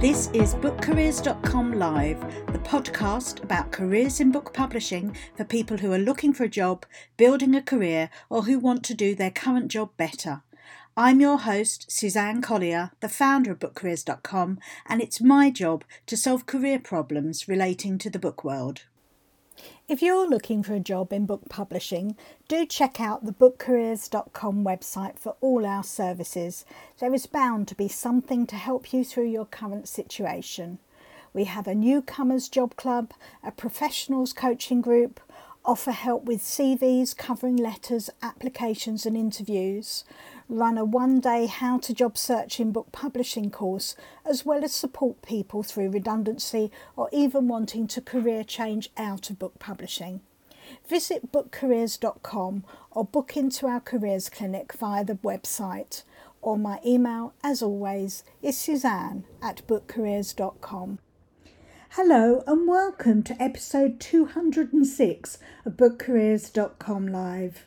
This is BookCareers.com Live, the podcast about careers in book publishing for people who are looking for a job, building a career, or who want to do their current job better. I'm your host, Suzanne Collier, the founder of BookCareers.com, and it's my job to solve career problems relating to the book world. If you're looking for a job in book publishing, do check out the BookCareers.com website for all our services. There is bound to be something to help you through your current situation. We have a newcomers job club, a professionals coaching group, offer help with CVs, covering letters, applications and interviews, run a one-day how to job search in book publishing course, as well as support people through redundancy or even wanting to career change out of book publishing. Visit bookcareers.com or book into our careers clinic via the website, or my email, as always, is suzanne@bookcareers.com. Hello and welcome to episode 206 of BookCareers.com Live.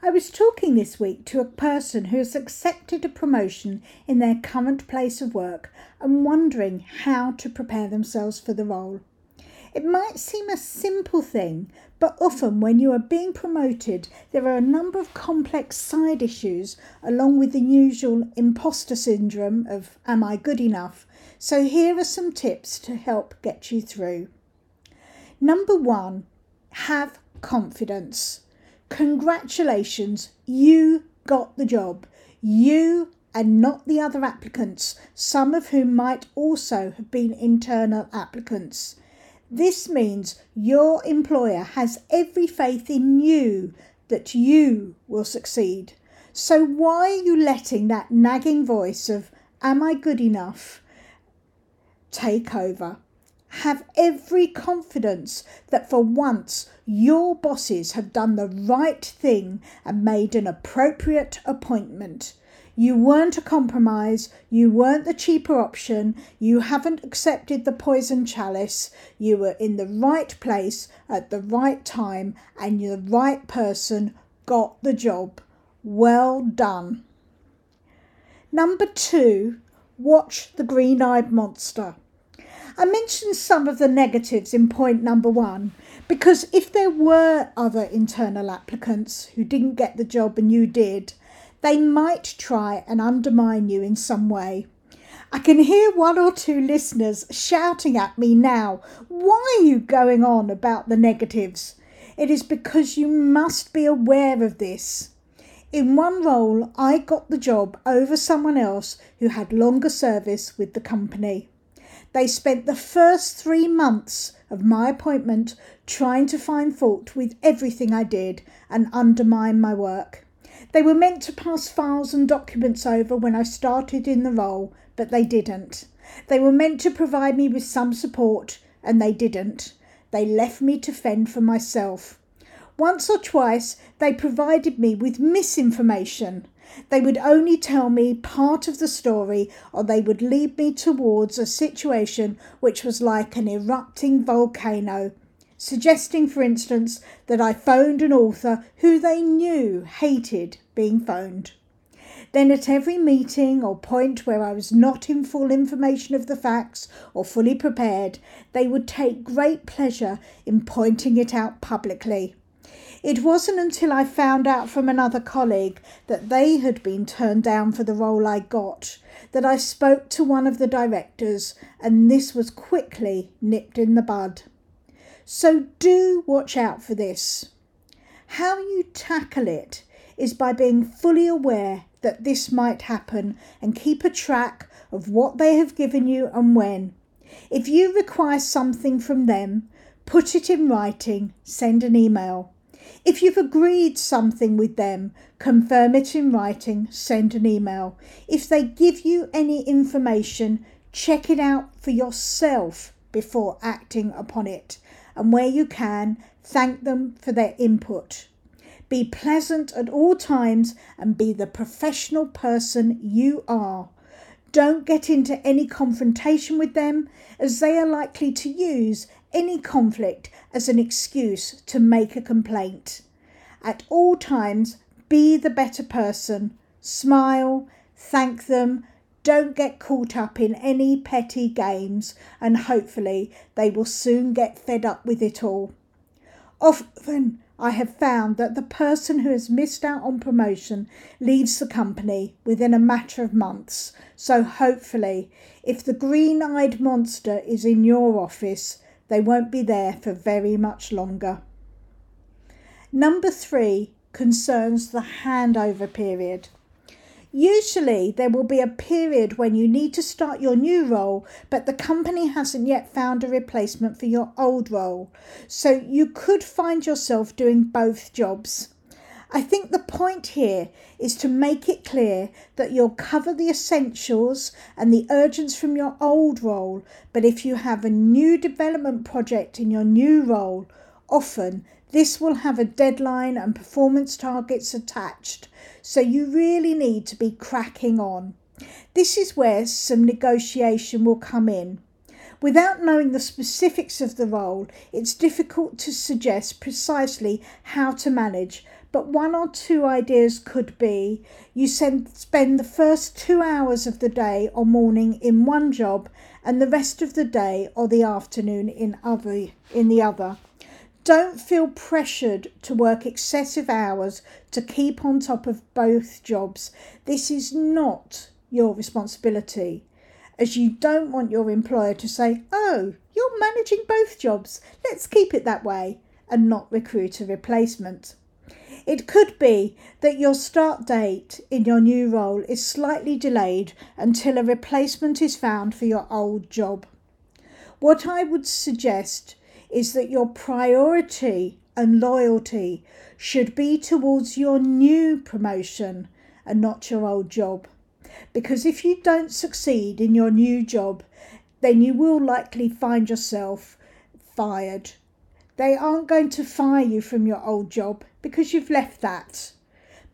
I was talking this week to a person who has accepted a promotion in their current place of work and wondering how to prepare themselves for the role. It might seem a simple thing, but often when you are being promoted, there are a number of complex side issues along with the usual imposter syndrome of, am I good enough? So here are some tips to help get you through. Number one, have confidence. Congratulations, you got the job. You and not the other applicants, some of whom might also have been internal applicants. This means your employer has every faith in you that you will succeed. So why are you letting that nagging voice of, am I good enough, take over? Have every confidence that for once your bosses have done the right thing and made an appropriate appointment. You weren't a compromise, you weren't the cheaper option, you haven't accepted the poison chalice, you were in the right place at the right time and the right person got the job. Well done. Number two, watch the green-eyed monster. I mentioned some of the negatives in point number one, because if there were other internal applicants who didn't get the job and you did, they might try and undermine you in some way. I can hear one or two listeners shouting at me now, why are you going on about the negatives? It is because you must be aware of this. In one role, I got the job over someone else who had longer service with the company. They spent the first 3 months of my appointment trying to find fault with everything I did and undermine my work. They were meant to pass files and documents over when I started in the role, but they didn't. They were meant to provide me with some support, and they didn't. They left me to fend for myself. Once or twice, they provided me with misinformation. They would only tell me part of the story, or they would lead me towards a situation which was like an erupting volcano, suggesting, for instance, that I phoned an author who they knew hated being phoned. Then at every meeting or point where I was not in full information of the facts or fully prepared, they would take great pleasure in pointing it out publicly. It wasn't until I found out from another colleague that they had been turned down for the role I got that I spoke to one of the directors, and this was quickly nipped in the bud. So do watch out for this. How you tackle it is by being fully aware that this might happen and keep a track of what they have given you and when. If you require something from them, put it in writing, send an email. If you've agreed something with them, confirm it in writing, send an email. If they give you any information, check it out for yourself before acting upon it. And where you can, thank them for their input. Be pleasant at all times and be the professional person you are. Don't get into any confrontation with them, as they are likely to use any conflict as an excuse to make a complaint. At all times, be the better person. Smile, thank them, Don't get caught up in any petty games, and hopefully they will soon get fed up with it all. Often I have found that the person who has missed out on promotion leaves the company within a matter of months. So hopefully, if the green-eyed monster is in your office, they won't be there for very much longer. Number 3 concerns the handover period. Usually there will be a period when you need to start your new role, but the company hasn't yet found a replacement for your old role. So you could find yourself doing both jobs. I think the point here is to make it clear that you'll cover the essentials and the urgents from your old role, but if you have a new development project in your new role, often this will have a deadline and performance targets attached, so you really need to be cracking on. This is where some negotiation will come in. Without knowing the specifics of the role, it's difficult to suggest precisely how to manage, but one or two ideas could be you spend the first 2 hours of the day or morning in one job and the rest of the day or the afternoon in the other. Don't feel pressured to work excessive hours to keep on top of both jobs. This is not your responsibility, as you don't want your employer to say, "Oh, you're managing both jobs, let's keep it that way," and not recruit a replacement. It could be that your start date in your new role is slightly delayed until a replacement is found for your old job. What I would suggest is that your priority and loyalty should be towards your new promotion and not your old job. Because if you don't succeed in your new job, then you will likely find yourself fired. They aren't going to fire you from your old job because you've left that.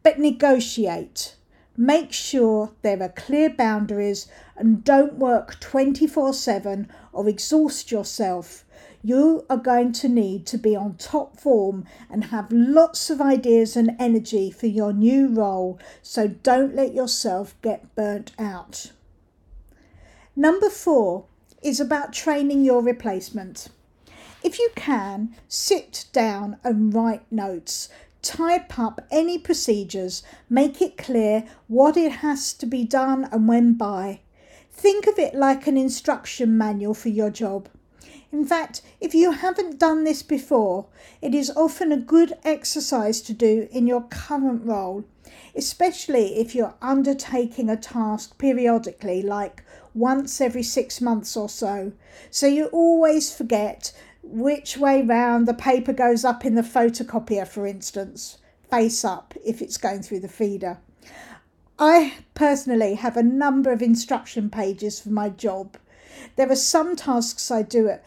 But negotiate. Make sure there are clear boundaries and don't work 24/7 or exhaust yourself. You are going to need to be on top form and have lots of ideas and energy for your new role, so don't let yourself get burnt out. Number 4 is about training your replacement. If you can, sit down and write notes. Type up any procedures, make it clear what it has to be done and when by. Think of it like an instruction manual for your job. In fact, if you haven't done this before, it is often a good exercise to do in your current role, especially if you're undertaking a task periodically, like once every 6 months or so. So you always forget which way round the paper goes up in the photocopier, for instance, face up if it's going through the feeder. I personally have a number of instruction pages for my job. There are some tasks I do at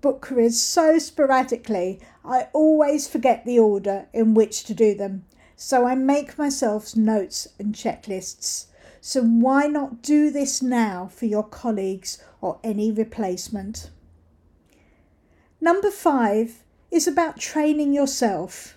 Book Careers so sporadically, I always forget the order in which to do them. So I make myself notes and checklists. So why not do this now for your colleagues or any replacement? Number 5 is about training yourself.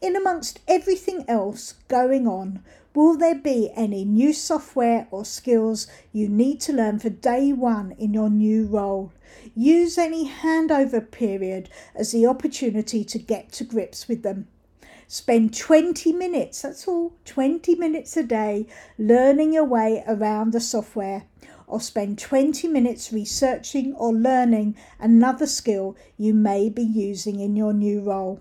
In amongst everything else going on, will there be any new software or skills you need to learn for day one in your new role? Use any handover period as the opportunity to get to grips with them. Spend 20 minutes, that's all, 20 minutes a day learning your way around the software, or spend 20 minutes researching or learning another skill you may be using in your new role.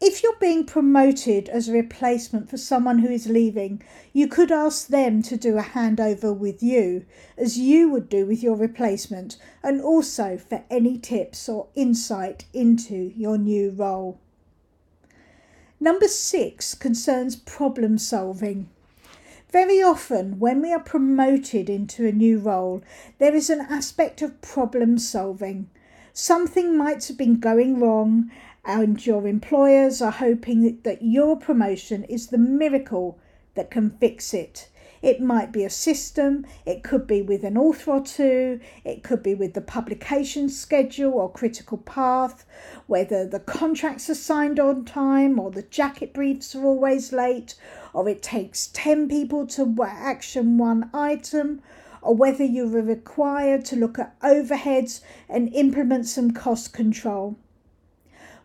If you're being promoted as a replacement for someone who is leaving, you could ask them to do a handover with you, as you would do with your replacement, and also for any tips or insight into your new role. Number 6 concerns problem solving. Very often when we are promoted into a new role, there is an aspect of problem solving. Something might have been going wrong and your employers are hoping that your promotion is the miracle that can fix it. It might be a system, it could be with an author or two, it could be with the publication schedule or critical path, whether the contracts are signed on time or the jacket briefs are always late, or it takes 10 people to action one item, or whether you are required to look at overheads and implement some cost control.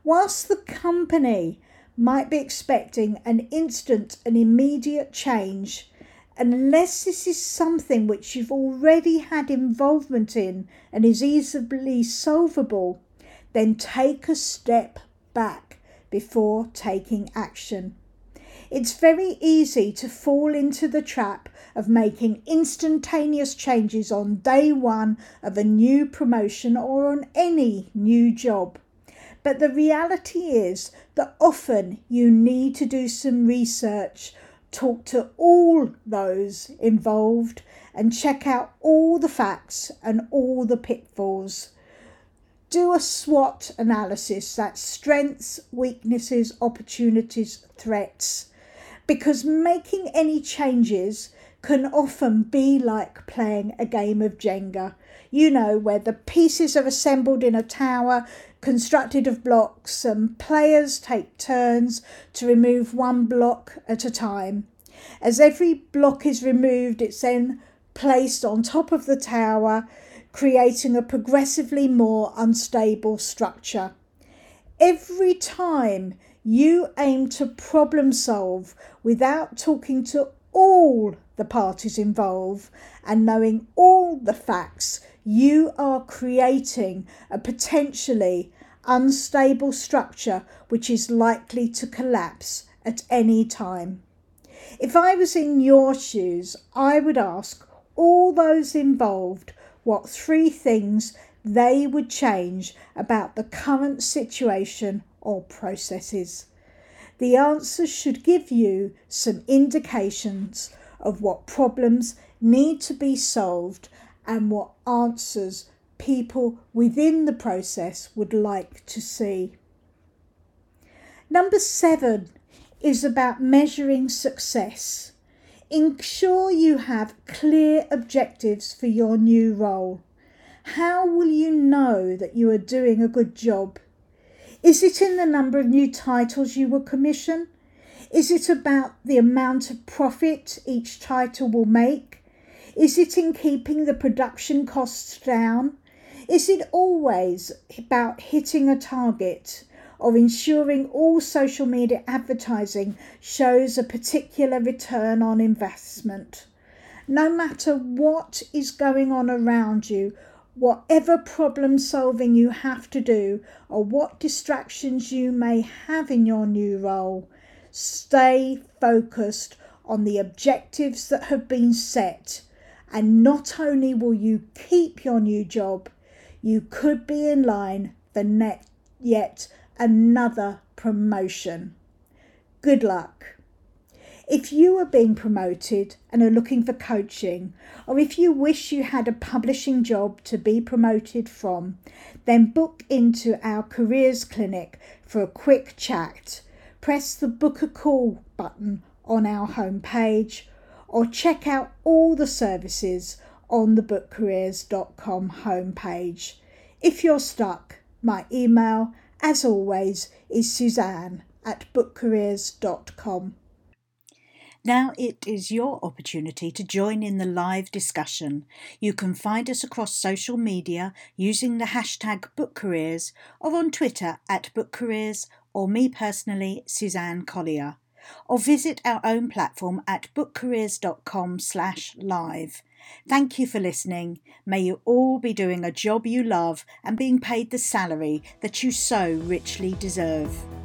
Whilst the company might be expecting an instant and immediate change, unless this is something which you've already had involvement in and is easily solvable, then take a step back before taking action. It's very easy to fall into the trap of making instantaneous changes on day one of a new promotion or on any new job. But the reality is that often you need to do some research, talk to all those involved, and check out all the facts and all the pitfalls. Do a SWOT analysis, that's strengths, weaknesses, opportunities, threats, because making any changes can often be like playing a game of Jenga, you know, where the pieces are assembled in a tower constructed of blocks and players take turns to remove one block at a time. As every block is removed, it's then placed on top of the tower, creating a progressively more unstable structure. Every time you aim to problem solve without talking to all the parties involved and knowing all the facts, you are creating a potentially unstable structure which is likely to collapse at any time. If I was in your shoes, I would ask all those involved what 3 things they would change about the current situation or processes. The answers should give you some indications of what problems need to be solved and what answers people within the process would like to see. Number 7 is about measuring success. Ensure you have clear objectives for your new role. How will you know that you are doing a good job? Is it in the number of new titles you will commission? Is it about the amount of profit each title will make? Is it in keeping the production costs down? Is it always about hitting a target or ensuring all social media advertising shows a particular return on investment? No matter what is going on around you, whatever problem solving you have to do or what distractions you may have in your new role, stay focused on the objectives that have been set, and not only will you keep your new job, you could be in line for yet another promotion. Good luck. If you are being promoted and are looking for coaching, or if you wish you had a publishing job to be promoted from, then book into our careers clinic for a quick chat. Press the book a call button on our homepage, or check out all the services on the BookCareers.com homepage. If you're stuck, my email, as always, is Suzanne@BookCareers.com. Now it is your opportunity to join in the live discussion. You can find us across social media using the hashtag BookCareers or on Twitter @BookCareers or me personally, Suzanne Collier. Or visit our own platform at bookcareers.com/live. Thank you for listening. May you all be doing a job you love and being paid the salary that you so richly deserve.